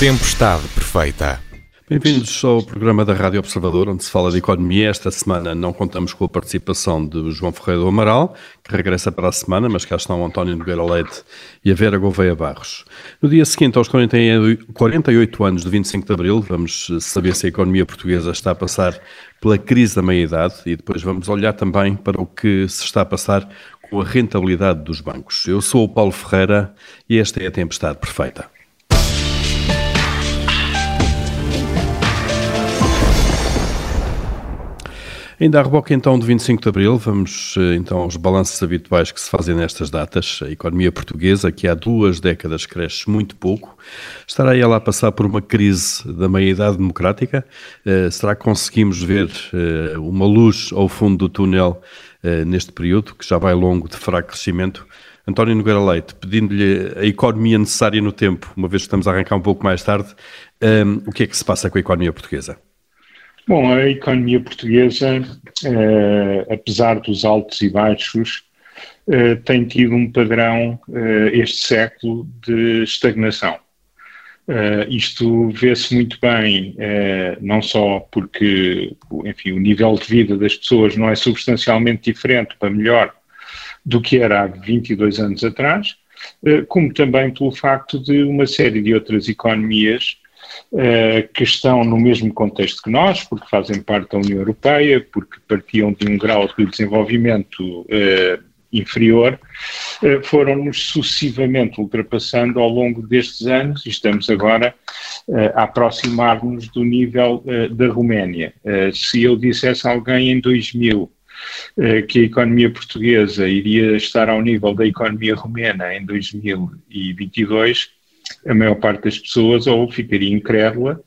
Tempestade perfeita. Bem-vindos ao programa da Rádio Observador, onde se fala de economia. Esta semana não contamos com a participação de João Ferreira do Amaral, que regressa para a semana, mas cá estão o António Nogueira Leite e a Vera Gouveia Barros. No dia seguinte, aos 48 anos de 25 de Abril, vamos saber se a economia portuguesa está a passar pela crise da meia-idade e depois vamos olhar também para o que se está a passar com a rentabilidade dos bancos. Eu sou o Paulo Ferreira e esta é a Tempestade Perfeita. Ainda à reboque então de 25 de Abril, vamos então aos balanços habituais que se fazem nestas datas. A economia portuguesa, que há 2 décadas cresce muito pouco, estará ela a passar por uma crise da meia-idade democrática? Será que conseguimos ver uma luz ao fundo do túnel neste período, que já vai longo de fraco crescimento? António Nogueira Leite, pedindo-lhe a economia necessária no tempo, uma vez que estamos a arrancar um pouco mais tarde, o que é que se passa com a economia portuguesa? Bom, a economia portuguesa, apesar dos altos e baixos, tem tido um padrão este século de estagnação. Isto vê-se muito bem, não só porque, enfim, o nível de vida das pessoas não é substancialmente diferente para melhor do que era há 22 anos atrás, como também pelo facto de uma série de outras economias que estão no mesmo contexto que nós, porque fazem parte da União Europeia, porque partiam de um grau de desenvolvimento inferior, foram-nos sucessivamente ultrapassando ao longo destes anos e estamos agora a aproximar-nos do nível da Roménia. Se eu dissesse a alguém em 2000 que a economia portuguesa iria estar ao nível da economia romena em 2022, a maior parte das pessoas ou ficaria incrédula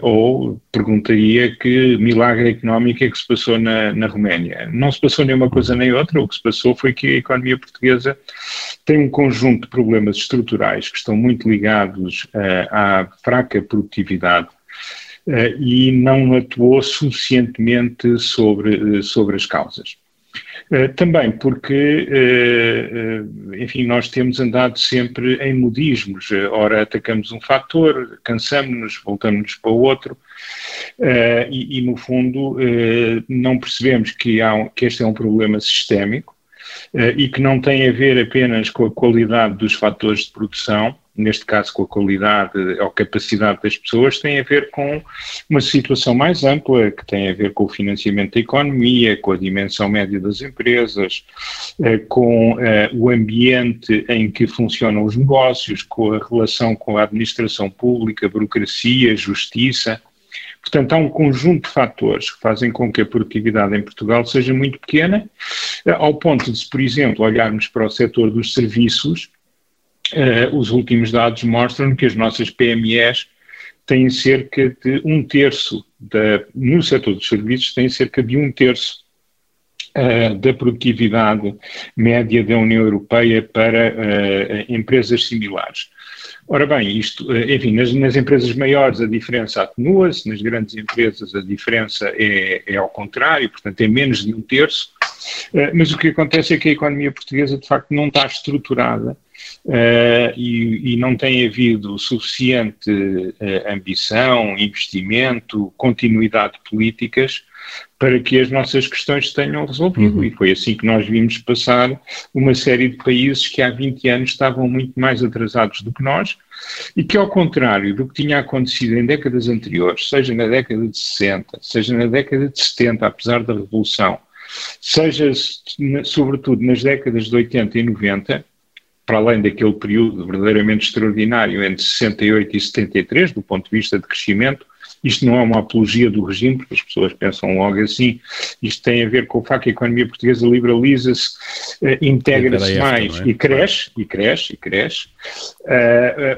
ou perguntaria que milagre económico é que se passou na Roménia. Não se passou nenhuma coisa nem outra, o que se passou foi que a economia portuguesa tem um conjunto de problemas estruturais que estão muito ligados à fraca produtividade e não atuou suficientemente sobre as causas. Também porque, enfim, nós temos andado sempre em modismos, ora atacamos um fator, cansamos-nos, voltamos-nos para o outro e no fundo não percebemos que este é um problema sistémico e que não tem a ver apenas com a qualidade dos fatores de produção, neste caso com a qualidade ou capacidade das pessoas, tem a ver com uma situação mais ampla, que tem a ver com o financiamento da economia, com a dimensão média das empresas, com o ambiente em que funcionam os negócios, com a relação com a administração pública, burocracia, justiça. Portanto, há um conjunto de fatores que fazem com que a produtividade em Portugal seja muito pequena, ao ponto de, por exemplo, olharmos para o setor dos serviços. Os últimos dados mostram que as nossas PMEs têm cerca de um terço, no setor dos serviços, têm cerca de um terço da produtividade média da União Europeia para empresas similares. Ora bem, isto, enfim, nas empresas maiores a diferença atenua-se, nas grandes empresas a diferença é ao contrário, portanto é menos de um terço, mas o que acontece é que a economia portuguesa de facto não está estruturada e não tem havido suficiente ambição, investimento, continuidade de políticas para que as nossas questões se tenham resolvido. E foi assim que nós vimos passar uma série de países que há 20 anos estavam muito mais atrasados do que nós e que, ao contrário do que tinha acontecido em décadas anteriores, seja na década de 60, seja na década de 70, apesar da Revolução, seja sobretudo nas décadas de 80 e 90, para além daquele período verdadeiramente extraordinário entre 68 e 73, do ponto de vista de crescimento. Isto não é uma apologia do regime, porque as pessoas pensam logo assim, isto tem a ver com o facto que a economia portuguesa liberaliza-se, integra-se mais e cresce.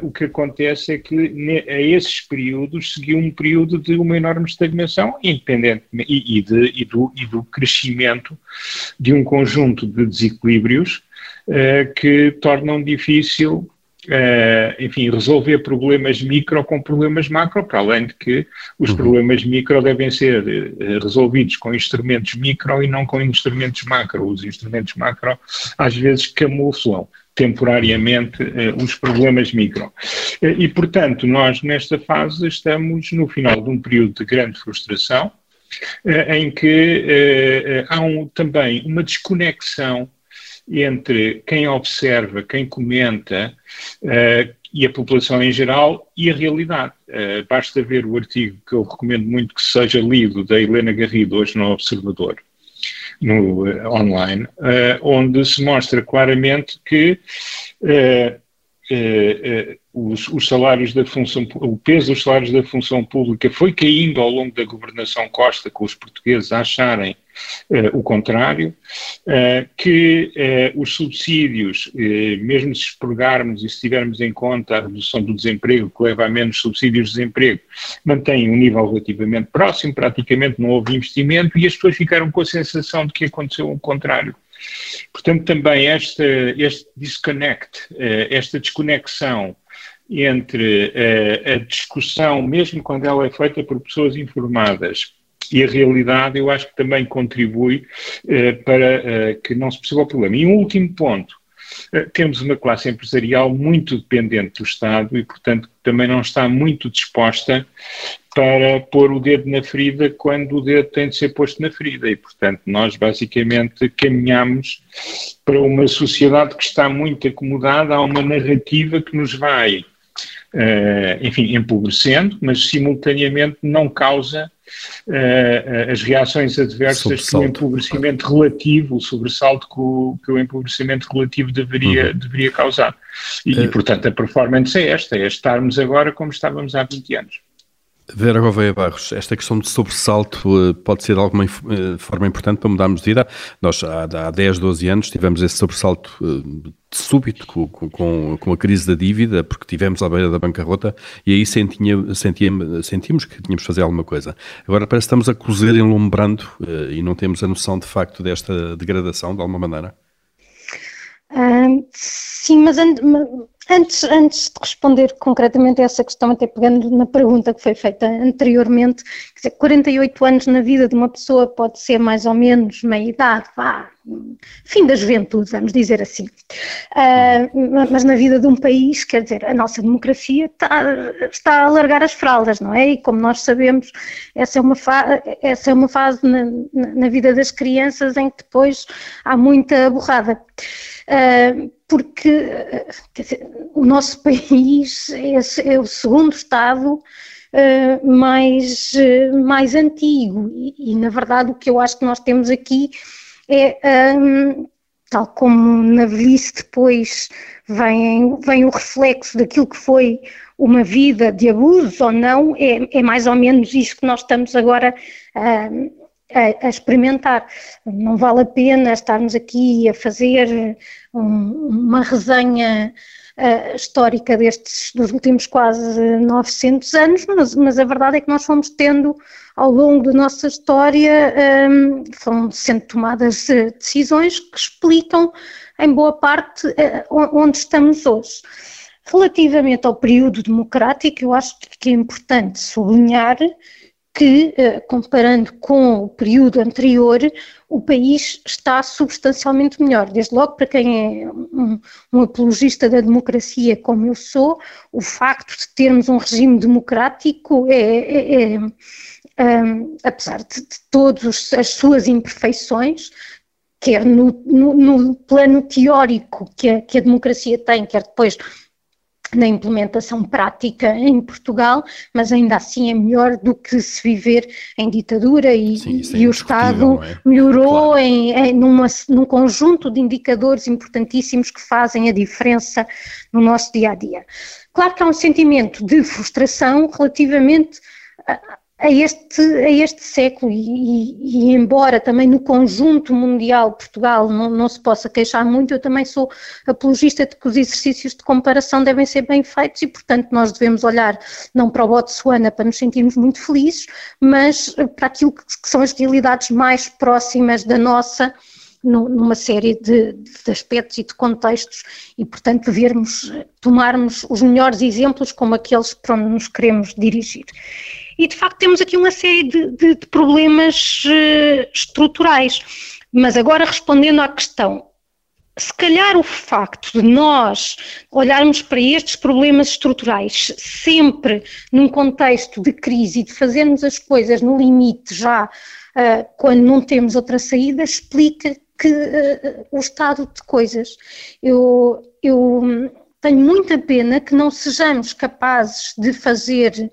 O que acontece é que a esses períodos seguiu um período de uma enorme estagnação, independentemente do crescimento de um conjunto de desequilíbrios que tornam difícil, enfim, resolver problemas micro com problemas macro, para além de que os problemas micro devem ser resolvidos com instrumentos micro e não com instrumentos macro. Os instrumentos macro às vezes camuflam temporariamente os problemas micro. E, portanto, nós nesta fase estamos no final de um período de grande frustração, em que há também uma desconexão entre quem observa, quem comenta e a população em geral e a realidade. Basta ver o artigo que eu recomendo muito que seja lido, da Helena Garrido, hoje no Observador, no online, onde se mostra claramente que os salários da função, o peso dos salários da função pública foi caindo ao longo da governação Costa, com os portugueses a acharem o contrário, que os subsídios, mesmo se expurgarmos e se tivermos em conta a redução do desemprego, que leva a menos subsídios de desemprego, mantém um nível relativamente próximo, praticamente não houve investimento e as pessoas ficaram com a sensação de que aconteceu o contrário. Portanto, também este disconnect, esta desconexão entre a discussão, mesmo quando ela é feita por pessoas informadas, e a realidade, eu acho que também contribui para que não se perceba o problema. E um último ponto, temos uma classe empresarial muito dependente do Estado e, portanto, também não está muito disposta para pôr o dedo na ferida quando o dedo tem de ser posto na ferida. E, portanto, nós basicamente caminhamos para uma sociedade que está muito acomodada a uma narrativa que nos vai, enfim, empobrecendo, mas simultaneamente não causa as reações adversas que o empobrecimento relativo, o sobressalto que o empobrecimento relativo deveria causar. E, portanto, a performance é esta, é estarmos agora como estávamos há 20 anos. Vera Gouveia Barros, esta questão de sobressalto pode ser de alguma forma importante para mudarmos de vida? Nós há 10, 12 anos tivemos esse sobressalto de súbito com a crise da dívida, porque tivemos à beira da bancarrota e aí sentimos que tínhamos de fazer alguma coisa. Agora parece que estamos a cozer em lombo brando e não temos a noção de facto desta degradação de alguma maneira? Sim, mas antes de responder concretamente a essa questão, até pegando na pergunta que foi feita anteriormente, quer dizer, 48 anos na vida de uma pessoa pode ser mais ou menos meia idade, vá, fim da juventude, vamos dizer assim. Mas na vida de um país, quer dizer, a nossa democracia está a alargar as fraldas, não é? E como nós sabemos, essa é uma fase na vida das crianças em que depois há muita borrada. Porque, quer dizer, o nosso país é o segundo Estado mais antigo e, na verdade, o que eu acho que nós temos aqui é, tal como na velhice depois vem o reflexo daquilo que foi uma vida de abuso ou não, é mais ou menos isso que nós estamos agora a experimentar. Não vale a pena estarmos aqui a fazer uma resenha histórica dos últimos quase 900 anos, mas a verdade é que nós fomos tendo ao longo da nossa história, foram sendo tomadas decisões que explicam em boa parte onde estamos hoje. Relativamente ao período democrático, eu acho que é importante sublinhar que, comparando com o período anterior, o país está substancialmente melhor. Desde logo, para quem é um apologista da democracia como eu sou, o facto de termos um regime democrático apesar de todas as suas imperfeições, quer no plano teórico que a democracia tem, quer depois na implementação prática em Portugal, mas ainda assim é melhor do que se viver em ditadura e o Estado melhorou, claro, num conjunto de indicadores importantíssimos que fazem a diferença no nosso dia-a-dia. Claro que há um sentimento de frustração relativamente a este século e embora também no conjunto mundial Portugal não se possa queixar muito, eu também sou apologista de que os exercícios de comparação devem ser bem feitos e, portanto, nós devemos olhar não para o Botsuana para nos sentirmos muito felizes, mas para aquilo que são as realidades mais próximas da nossa, numa série de aspectos e de contextos e, portanto, tomarmos os melhores exemplos como aqueles para onde nos queremos dirigir. E, de facto, temos aqui uma série de problemas estruturais. Mas agora, respondendo à questão se calhar o facto de nós olharmos para estes problemas estruturais sempre num contexto de crise e de fazermos as coisas no limite já quando não temos outra saída, explica que o estado de coisas. Eu tenho muita pena que não sejamos capazes de fazer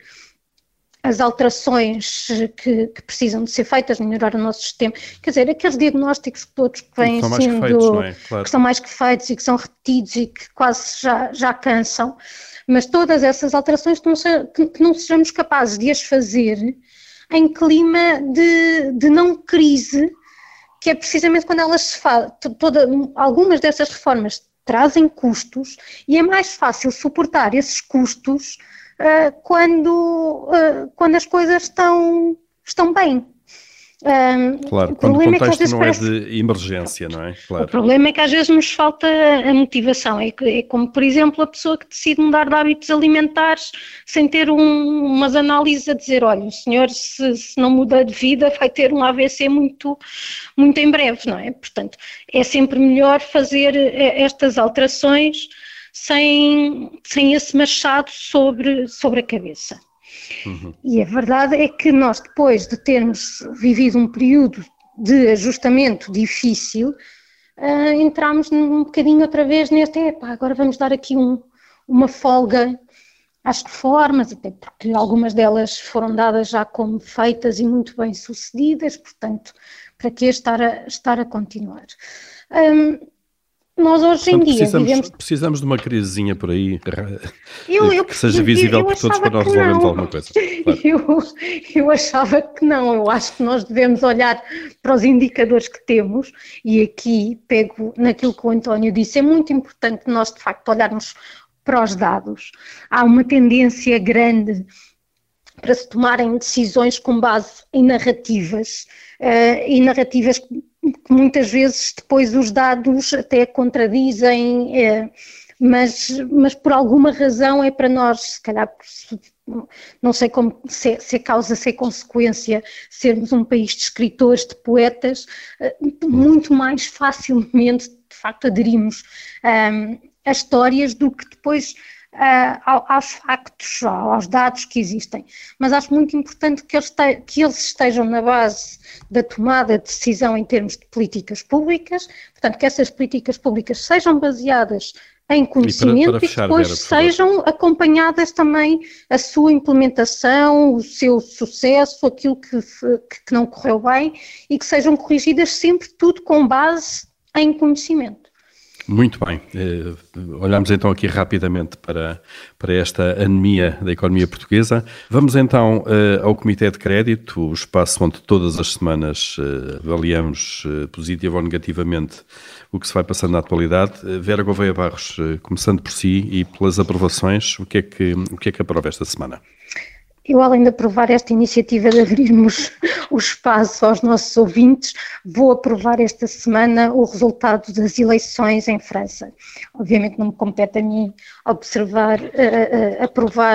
as alterações que precisam de ser feitas, melhorar o nosso sistema, quer dizer, aqueles diagnósticos todos que vêm sendo, que são mais que feitos, não é? Claro. Que são mais que feitos e que são repetidos e que quase já cansam, mas todas essas alterações que não sejamos capazes de as fazer em clima de não crise, que é precisamente quando elas se fazem, algumas dessas reformas trazem custos e é mais fácil suportar esses custos quando as coisas estão bem. Claro, quando o contexto é não é de emergência, não é? Claro. O problema é que às vezes nos falta a motivação, é como, por exemplo, a pessoa que decide mudar de hábitos alimentares sem ter umas análises a dizer, olha, o senhor se não mudar de vida vai ter um AVC muito, muito em breve, não é? Portanto, é sempre melhor fazer estas alterações sem esse machado sobre a cabeça. Uhum. E a verdade é que nós, depois de termos vivido um período de ajustamento difícil, entramos um bocadinho outra vez neste, agora vamos dar aqui uma folga às reformas, até porque algumas delas foram dadas já como feitas e muito bem sucedidas, portanto, para que estar a continuar? Nós hoje em dia precisamos de uma crisezinha por aí que seja visível por todos para nós resolvermos alguma coisa. Claro. Eu achava que não. Eu acho que nós devemos olhar para os indicadores que temos e aqui pego naquilo que o António disse. É muito importante nós de facto olharmos para os dados. Há uma tendência grande para se tomarem decisões com base em narrativas que muitas vezes depois os dados até contradizem, mas por alguma razão é para nós, se calhar, não sei como, se é causa, se é consequência, sermos um país de escritores, de poetas, muito mais facilmente, de facto, aderimos a histórias do que depois aos factos, aos dados que existem, mas acho muito importante que eles estejam na base da tomada de decisão em termos de políticas públicas, portanto que essas políticas públicas sejam baseadas em conhecimento e fechar, depois Vera, sejam acompanhadas também a sua implementação, o seu sucesso, aquilo que não correu bem e que sejam corrigidas sempre tudo com base em conhecimento. Muito bem. Olhamos então aqui rapidamente para esta anemia da economia portuguesa. Vamos então ao Comitê de Crédito, o espaço onde todas as semanas avaliamos positivo ou negativamente o que se vai passando na atualidade. Vera Gouveia Barros, começando por si e pelas aprovações, o que é que aprova esta semana? Eu, além de aprovar esta iniciativa de abrirmos o espaço aos nossos ouvintes, vou aprovar esta semana o resultado das eleições em França. Obviamente não me compete a mim aprovar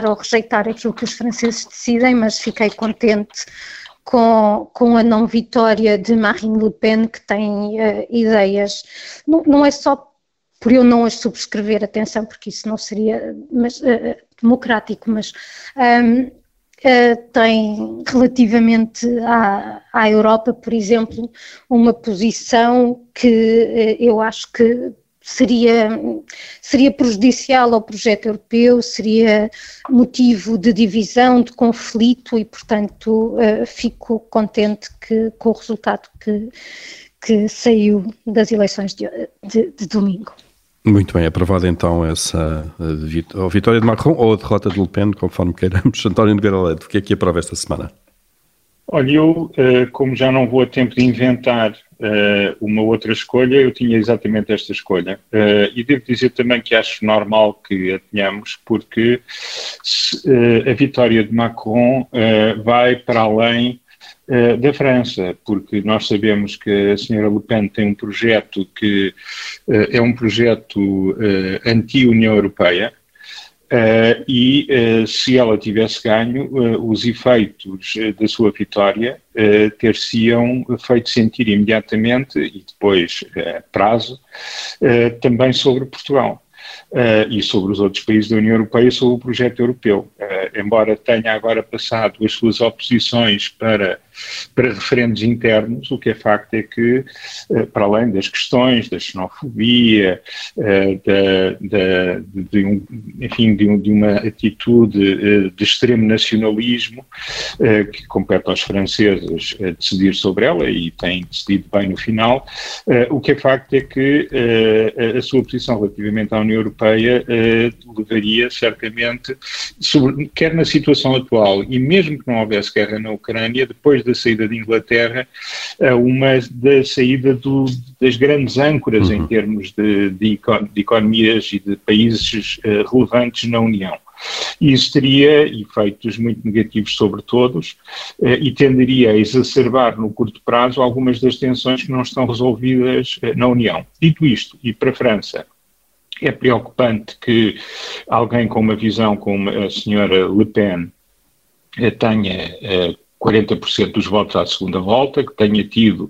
ou rejeitar aquilo que os franceses decidem, mas fiquei contente com a não vitória de Marine Le Pen, que tem ideias, não é só por eu não as subscrever, atenção, porque isso não seria democrático, mas tem relativamente à Europa, por exemplo, uma posição que eu acho que seria prejudicial ao projeto europeu, seria motivo de divisão, de conflito e, portanto, fico contente com o resultado que saiu das eleições de domingo. Muito bem, aprovada então essa vitória de Macron ou a derrota de Le Pen, conforme queiramos. António Nogueira Leite, o que é que aprova esta semana? Olha, eu, como já não vou a tempo de inventar uma outra escolha, eu tinha exatamente esta escolha. E devo dizer também que acho normal que a tenhamos, porque a vitória de Macron vai para além da França, porque nós sabemos que a senhora Le Pen tem um projeto que é um projeto anti-União Europeia Se ela tivesse ganho, os efeitos da sua vitória ter-se-iam feito sentir imediatamente e depois a prazo também sobre Portugal e sobre os outros países da União Europeia e sobre o projeto europeu. Embora tenha agora passado as suas oposições para referendos internos, o que é facto é que, para além das questões da xenofobia, de uma atitude de extremo nacionalismo, que compete aos franceses decidir sobre ela e têm decidido bem no final, o que é facto é que a sua posição relativamente à União Europeia levaria certamente, quer na situação atual e mesmo que não houvesse guerra na Ucrânia, depois da saída da Inglaterra, da saída das grandes âncoras em termos de economias e de países relevantes na União. Isso teria efeitos muito negativos sobre todos e tenderia a exacerbar no curto prazo algumas das tensões que não estão resolvidas na União. Dito isto, e para a França, é preocupante que alguém com uma visão como a senhora Le Pen tenha 40% dos votos à segunda volta, que tenha tido,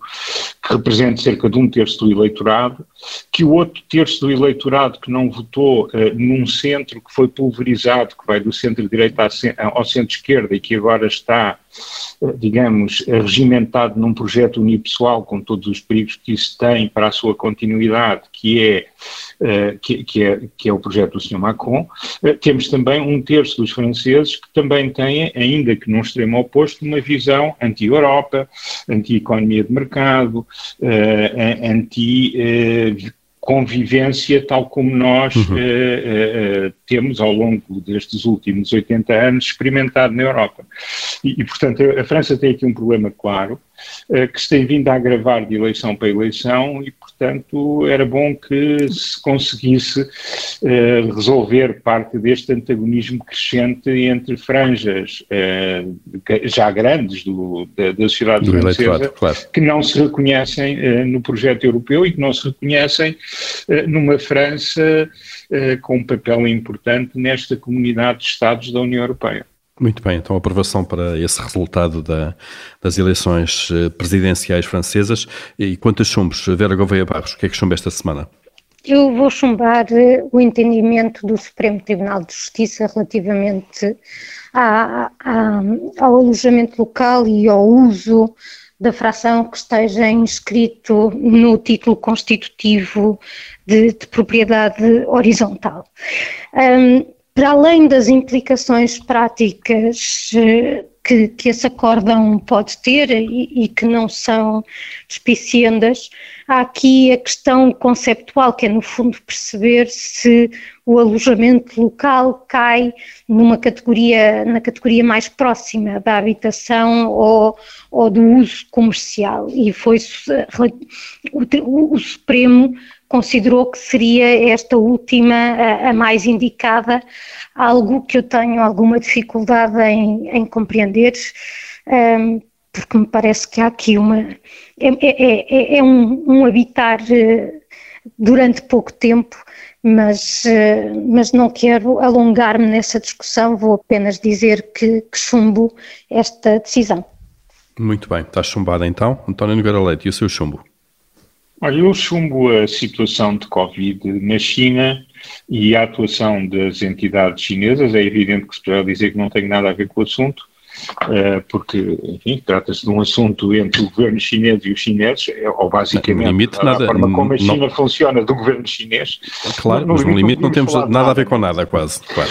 que represente cerca de um terço do eleitorado, que o outro terço do eleitorado que não votou num centro que foi pulverizado, que vai do centro-direita ao centro-esquerda e que agora está, digamos, regimentado num projeto unipessoal com todos os perigos que isso tem para a sua continuidade, que é o projeto do Sr. Macron. Temos também um terço dos franceses que também têm, ainda que num extremo oposto, uma visão anti-Europa, anti-economia de mercado, anti-convivência, tal como nós temos ao longo destes últimos 80 anos experimentado na Europa. E portanto, a França tem aqui um problema claro, que se tem vindo a agravar de eleição para eleição e, portanto, era bom que se conseguisse resolver parte deste antagonismo crescente entre franjas já grandes da sociedade francesa, claro, que não se reconhecem no projeto europeu e que não se reconhecem numa França com um papel importante nesta comunidade de Estados da União Europeia. Muito bem, então aprovação para esse resultado das eleições presidenciais francesas. E quanto a chumbos, Vera Gouveia Barros, o que é que chumba esta semana? Eu vou chumbar o entendimento do Supremo Tribunal de Justiça relativamente ao alojamento local e ao uso da fração que esteja inscrito no título constitutivo de propriedade horizontal. Para além das implicações práticas que esse acórdão pode ter e que não são despiciendas, há aqui a questão conceptual, que é no fundo perceber se o alojamento local cai na categoria mais próxima da habitação ou do uso comercial, e foi o Supremo considerou que seria esta última a mais indicada, algo que eu tenho alguma dificuldade em compreender, porque me parece que há aqui um habitar durante pouco tempo, mas não quero alongar-me nessa discussão, vou apenas dizer que chumbo esta decisão. Muito bem, está chumbada então. António Nogueira Leite, e o seu chumbo? Olha, eu chumbo a situação de Covid na China e a atuação das entidades chinesas. É evidente que se pode dizer que não tem nada a ver com o assunto, porque, enfim, trata-se de um assunto entre o governo chinês e os chineses, ou basicamente a forma como a China funciona do governo chinês. Claro, mas no limite não temos nada a ver com nada, quase, claro.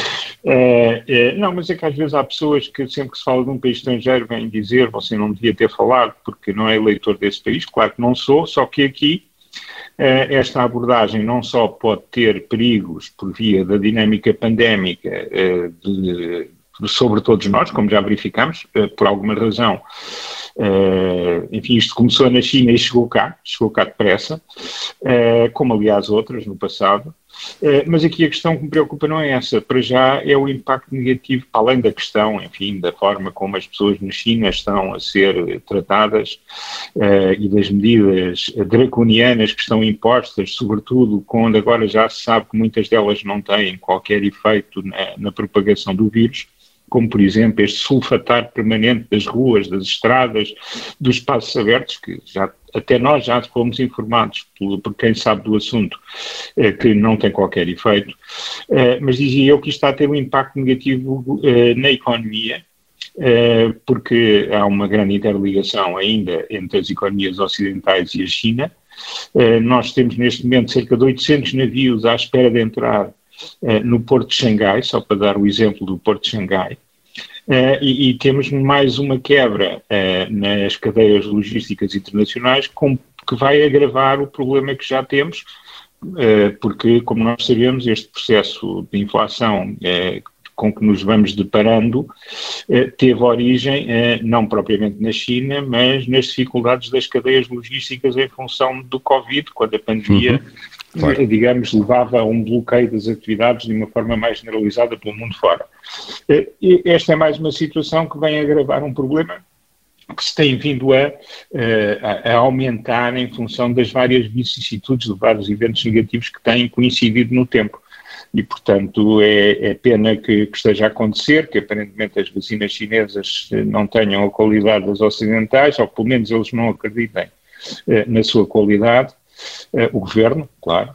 Não, mas é que às vezes há pessoas que sempre que se fala de um país estrangeiro vêm dizer: você não devia ter falado porque não é eleitor desse país. Claro que não sou, só que aqui esta abordagem não só pode ter perigos por via da dinâmica pandémica sobre todos nós, como já verificamos, por alguma razão Enfim, isto começou na China e chegou cá depressa, como aliás outras no passado, mas aqui a questão que me preocupa não é essa, para já é o impacto negativo, além da questão, enfim, da forma como as pessoas na China estão a ser tratadas e das medidas draconianas que estão impostas, sobretudo quando agora já se sabe que muitas delas não têm qualquer efeito na propagação do vírus, como por exemplo este sulfatar permanente das ruas, das estradas, dos espaços abertos, que já até nós já fomos informados por quem sabe do assunto que não tem qualquer efeito, mas dizia eu que isto está a ter um impacto negativo na economia, porque há uma grande interligação ainda entre as economias ocidentais e a China. Nós temos neste momento cerca de 800 navios à espera de entrar no Porto de Xangai, só para dar o exemplo do Porto de Xangai, e temos mais uma quebra nas cadeias logísticas internacionais que vai agravar o problema que já temos, porque, como nós sabemos, este processo de inflação com que nos vamos deparando teve origem, não propriamente na China, mas nas dificuldades das cadeias logísticas em função do Covid, quando a pandemia, claro, digamos, levava a um bloqueio das atividades de uma forma mais generalizada pelo mundo fora. Esta é mais uma situação que vem agravar um problema que se tem vindo a aumentar em função das várias vicissitudes, de vários eventos negativos que têm coincidido no tempo. E, portanto, é pena que esteja a acontecer, que aparentemente as vacinas chinesas não tenham a qualidade das ocidentais, ou pelo menos eles não acreditem na sua qualidade, o governo, claro,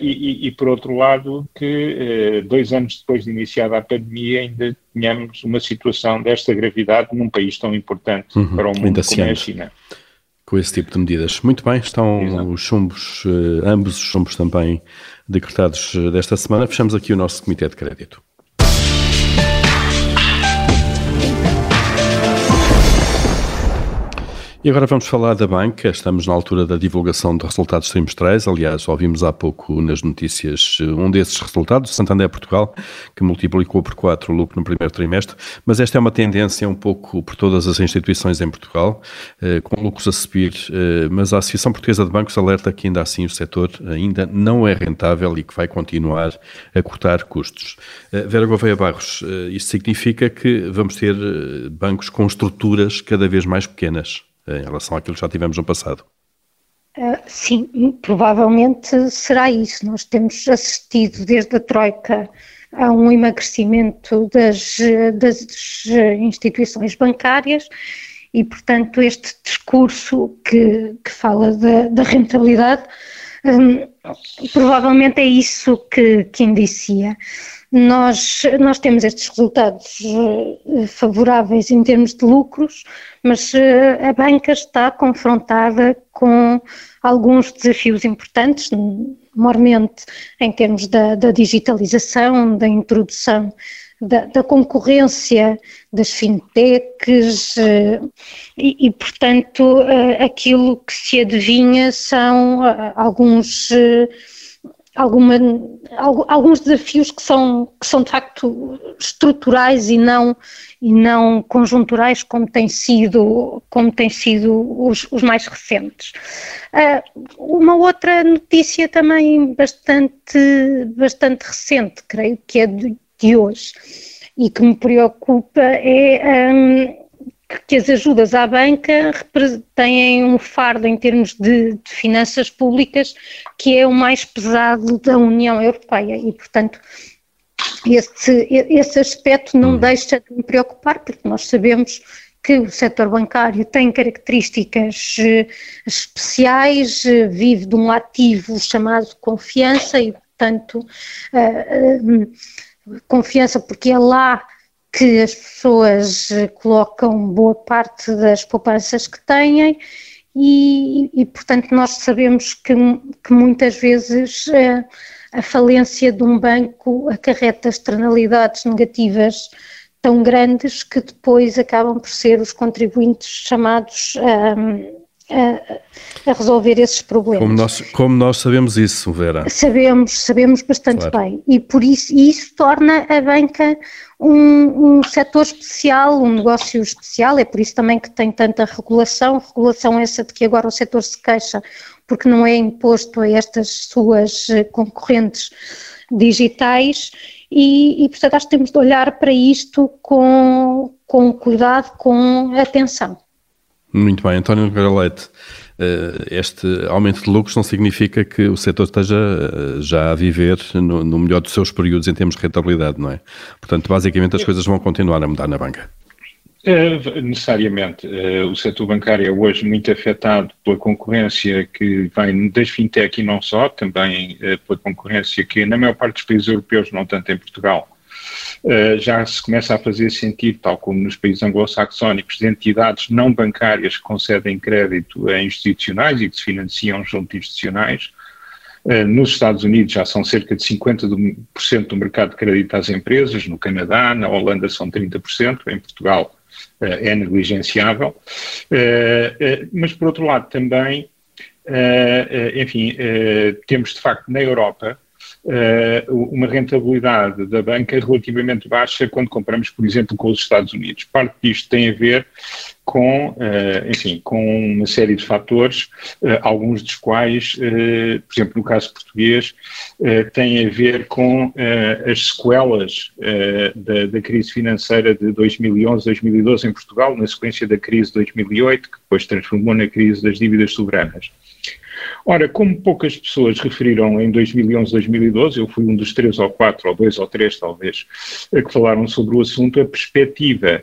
e por outro lado que 2 anos depois de iniciada a pandemia ainda tínhamos uma situação desta gravidade num país tão importante para o mundo como é a China. Com esse tipo de medidas. Muito bem, estão os chumbos, ambos os chumbos também decretados desta semana. Fechamos aqui o nosso Comitê de Crédito. E agora vamos falar da banca. Estamos na altura da divulgação de resultados trimestrais. Aliás, ouvimos há pouco nas notícias um desses resultados, Santander Portugal, que multiplicou por 4 o lucro no primeiro trimestre, mas esta é uma tendência um pouco por todas as instituições em Portugal, com lucros a subir, mas a Associação Portuguesa de Bancos alerta que ainda assim o setor ainda não é rentável e que vai continuar a cortar custos. Vera Gouveia Barros, isto significa que vamos ter bancos com estruturas cada vez mais pequenas em relação àquilo que já tivemos no passado? Sim, provavelmente será isso. Nós temos assistido desde a Troika a um emagrecimento das instituições bancárias e, portanto, este discurso que fala da rentabilidade, provavelmente é isso que indicia. Nós temos estes resultados favoráveis em termos de lucros, mas a banca está confrontada com alguns desafios importantes, maiormente em termos da digitalização, da introdução da concorrência das fintechs e, portanto, aquilo que se adivinha são alguns desafios que são de facto estruturais e não conjunturais, como têm sido os mais recentes. Uma outra notícia também bastante recente, creio que é de hoje, e que me preocupa é que as ajudas à banca têm um fardo em termos de finanças públicas que é o mais pesado da União Europeia e, portanto, esse aspecto não deixa de me preocupar, porque nós sabemos que o setor bancário tem características especiais, vive de um ativo chamado confiança e, portanto, confiança porque é lá que as pessoas colocam boa parte das poupanças que têm e portanto, nós sabemos que muitas vezes a falência de um banco acarreta externalidades negativas tão grandes que depois acabam por ser os contribuintes chamados a resolver esses problemas. Como nós sabemos isso, Vera? Sabemos bastante bem. E por isso, torna a banca um setor especial, um negócio especial. É por isso também que tem tanta regulação. Regulação essa de que agora o setor se queixa porque não é imposto a estas suas concorrentes digitais. E portanto, acho que temos de olhar para isto com cuidado, com atenção. Muito bem, António Nogueira Leite, este aumento de lucros não significa que o setor esteja já a viver no melhor dos seus períodos em termos de rentabilidade, não é? Portanto, basicamente as coisas vão continuar a mudar na banca. Necessariamente. O setor bancário é hoje muito afetado pela concorrência que vem das fintech e não só, também pela concorrência que na maior parte dos países europeus, não tanto em Portugal, já se começa a fazer sentido, tal como nos países anglo-saxónicos, de entidades não bancárias que concedem crédito a institucionais e que se financiam junto de institucionais. Nos Estados Unidos já são cerca de 50% do mercado de crédito às empresas, no Canadá, na Holanda são 30%, em Portugal é negligenciável, mas por outro lado também, enfim, temos de facto na Europa uma rentabilidade da banca relativamente baixa quando comparamos, por exemplo, com os Estados Unidos. Parte disto tem a ver com, enfim, com uma série de fatores, alguns dos quais, por exemplo, no caso português, tem a ver com as sequelas da crise financeira de 2011-2012 em Portugal, na sequência da crise de 2008, que depois transformou na crise das dívidas soberanas. Ora, como poucas pessoas referiram em 2011, 2012, eu fui um dos 3 ou 4, ou 2 ou 3 talvez, que falaram sobre o assunto, a perspectiva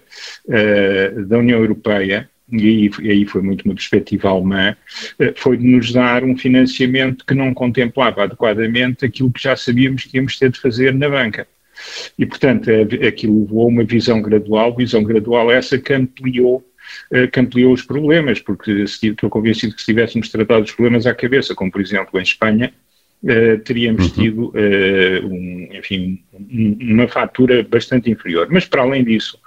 da União Europeia, e aí foi muito uma perspectiva alemã, foi de nos dar um financiamento que não contemplava adequadamente aquilo que já sabíamos que íamos ter de fazer na banca. E, portanto, aquilo levou a uma visão gradual essa que ampliou os problemas, porque estou convencido que se tivéssemos tratado os problemas à cabeça, como por exemplo em Espanha, teríamos tido, enfim, uma fatura bastante inferior. Mas para além disso,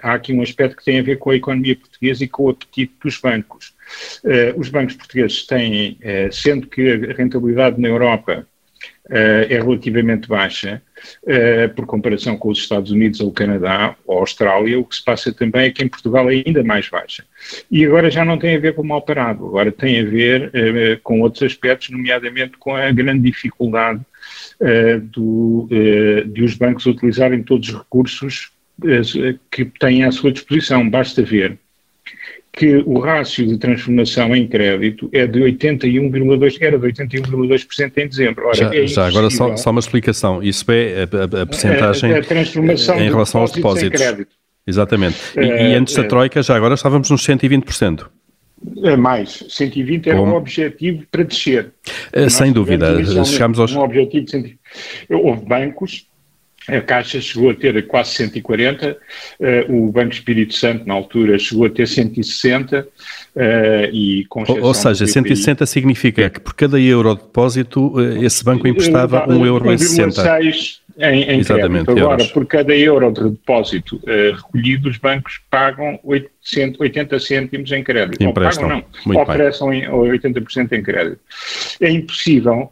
há aqui um aspecto que tem a ver com a economia portuguesa e com o apetite dos bancos. Os bancos portugueses têm, sendo que a rentabilidade na Europa é relativamente baixa, por comparação com os Estados Unidos ou o Canadá ou a Austrália, o que se passa também é que em Portugal é ainda mais baixa. E agora já não tem a ver com o mal parado, agora tem a ver com outros aspectos, nomeadamente com a grande dificuldade de os bancos utilizarem todos os recursos que têm à sua disposição. Basta ver que o rácio de transformação em crédito é de 81,2%, era de 81,2% em dezembro. Ora, já agora só uma explicação, isso é a percentagem a transformação em relação aos depósitos. Exatamente. E antes da Troika, já agora estávamos nos 120%. Mais, 120 era um objetivo para descer. Sem dúvida. Chegámos aos... objetivo de 120. Houve bancos. A Caixa chegou a ter quase 140, o Banco Espírito Santo, na altura, chegou a ter 160 e com exceção... Ou seja, 160 significa que por cada euro de depósito, esse banco emprestava 1,60 em crédito. Agora, euros. Por cada euro de depósito recolhido, os bancos pagam 80 cêntimos em crédito. Não pagam, não. Muito oferecem 80% em crédito. É impossível...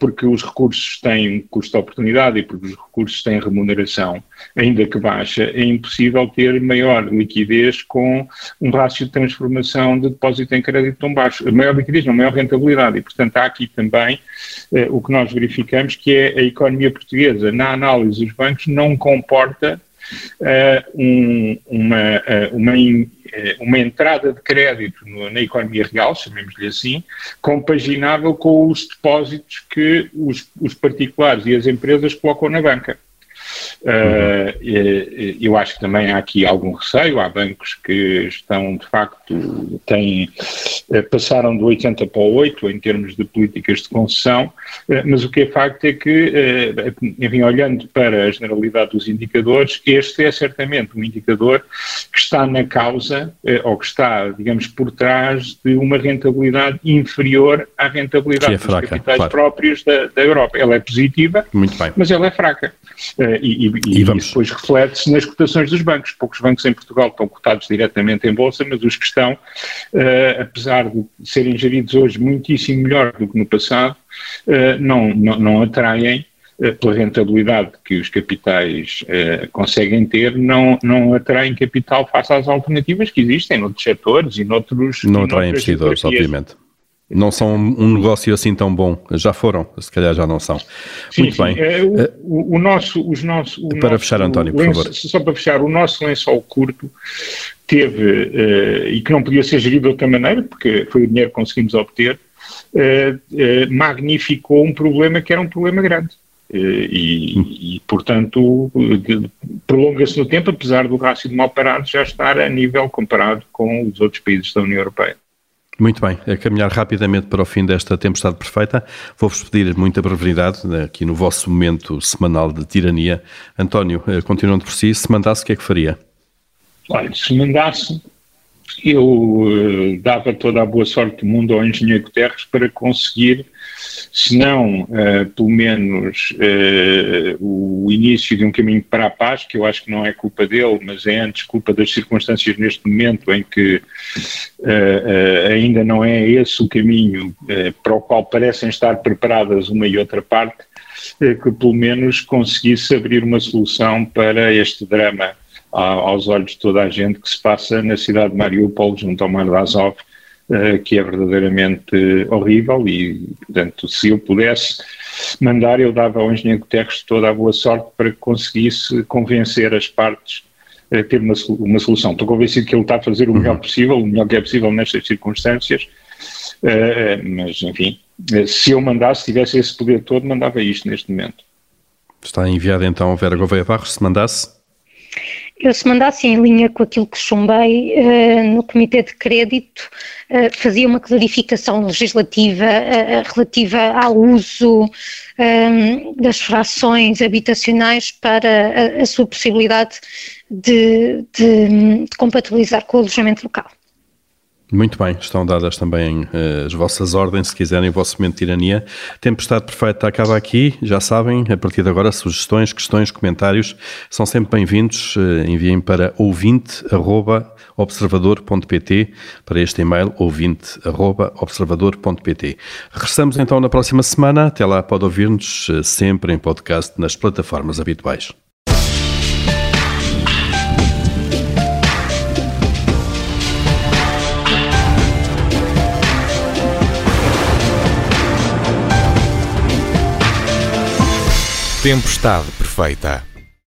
porque os recursos têm custo-oportunidade e porque os recursos têm remuneração, ainda que baixa, é impossível ter maior liquidez com um rácio de transformação de depósito em crédito tão baixo. Maior liquidez, não, maior rentabilidade. E, portanto, há aqui também o que nós verificamos, que é a economia portuguesa, na análise dos bancos, não comporta uma entrada de crédito na economia real, chamemos-lhe assim, compaginável com os depósitos que os particulares e as empresas colocam na banca. Eu acho que também há aqui algum receio, há bancos que estão de facto, passaram do 80 para o 8 em termos de políticas de concessão, mas o que é facto é que, enfim, olhando para a generalidade dos indicadores, este é certamente um indicador que está na causa, ou que está, digamos, por trás de uma rentabilidade inferior à rentabilidade dos capitais próprios da Europa. Ela é positiva, mas ela é fraca. E depois reflete-se nas cotações dos bancos. Poucos bancos em Portugal estão cotados diretamente em Bolsa, mas os que estão, apesar de serem geridos hoje muitíssimo melhor do que no passado, não atraem, pela rentabilidade que os capitais conseguem ter, não atraem capital face às alternativas que existem noutros setores e noutros... Não atraem investidores, obviamente. Não são um negócio assim tão bom. Já foram, se calhar já não são. Sim, muito bem. Para fechar, António, por favor. Só para fechar, o nosso lençol curto teve, e que não podia ser gerido de outra maneira, porque foi o dinheiro que conseguimos obter, magnificou um problema que era um problema grande. E portanto, prolonga-se no tempo, apesar do rácio de mal parado já estar a nível comparado com os outros países da União Europeia. Muito bem, a caminhar rapidamente para o fim desta tempestade perfeita, vou-vos pedir muita brevidade aqui no vosso momento semanal de tirania. António, continuando por si, se mandasse, o que é que faria? Olha, se mandasse, eu dava toda a boa sorte do mundo ao Engenheiro Guterres para conseguir, se não, pelo menos o início de um caminho para a paz, que eu acho que não é culpa dele, mas é antes culpa das circunstâncias neste momento em que ainda não é esse o caminho para o qual parecem estar preparadas uma e outra parte, que pelo menos conseguisse abrir uma solução para este drama aos olhos de toda a gente que se passa na cidade de Mariupol, junto ao Mar de Azov, que é verdadeiramente horrível e, portanto, se eu pudesse mandar, eu dava ao Engenheiro Guterres toda a boa sorte para que conseguisse convencer as partes a ter uma solução. Estou convencido que ele está a fazer o melhor possível, o melhor que é possível nestas circunstâncias, mas, enfim, se eu mandasse, tivesse esse poder todo, mandava isto neste momento. Está enviada então Vera Gouveia Barros, se mandasse? Eu, se mandasse, em linha com aquilo que chumbei no Comitê de Crédito, fazia uma clarificação legislativa relativa ao uso das frações habitacionais para a sua possibilidade de compatibilizar com o alojamento local. Muito bem, estão dadas também as vossas ordens, se quiserem, o vosso momento de tirania. Tempestade perfeita acaba aqui, já sabem, a partir de agora sugestões, questões, comentários, são sempre bem-vindos, enviem para ouvinte@observador.pt, para este e-mail, ouvinte@observador.pt. Regressamos então na próxima semana, até lá pode ouvir-nos sempre em podcast nas plataformas habituais. Tempestade perfeita.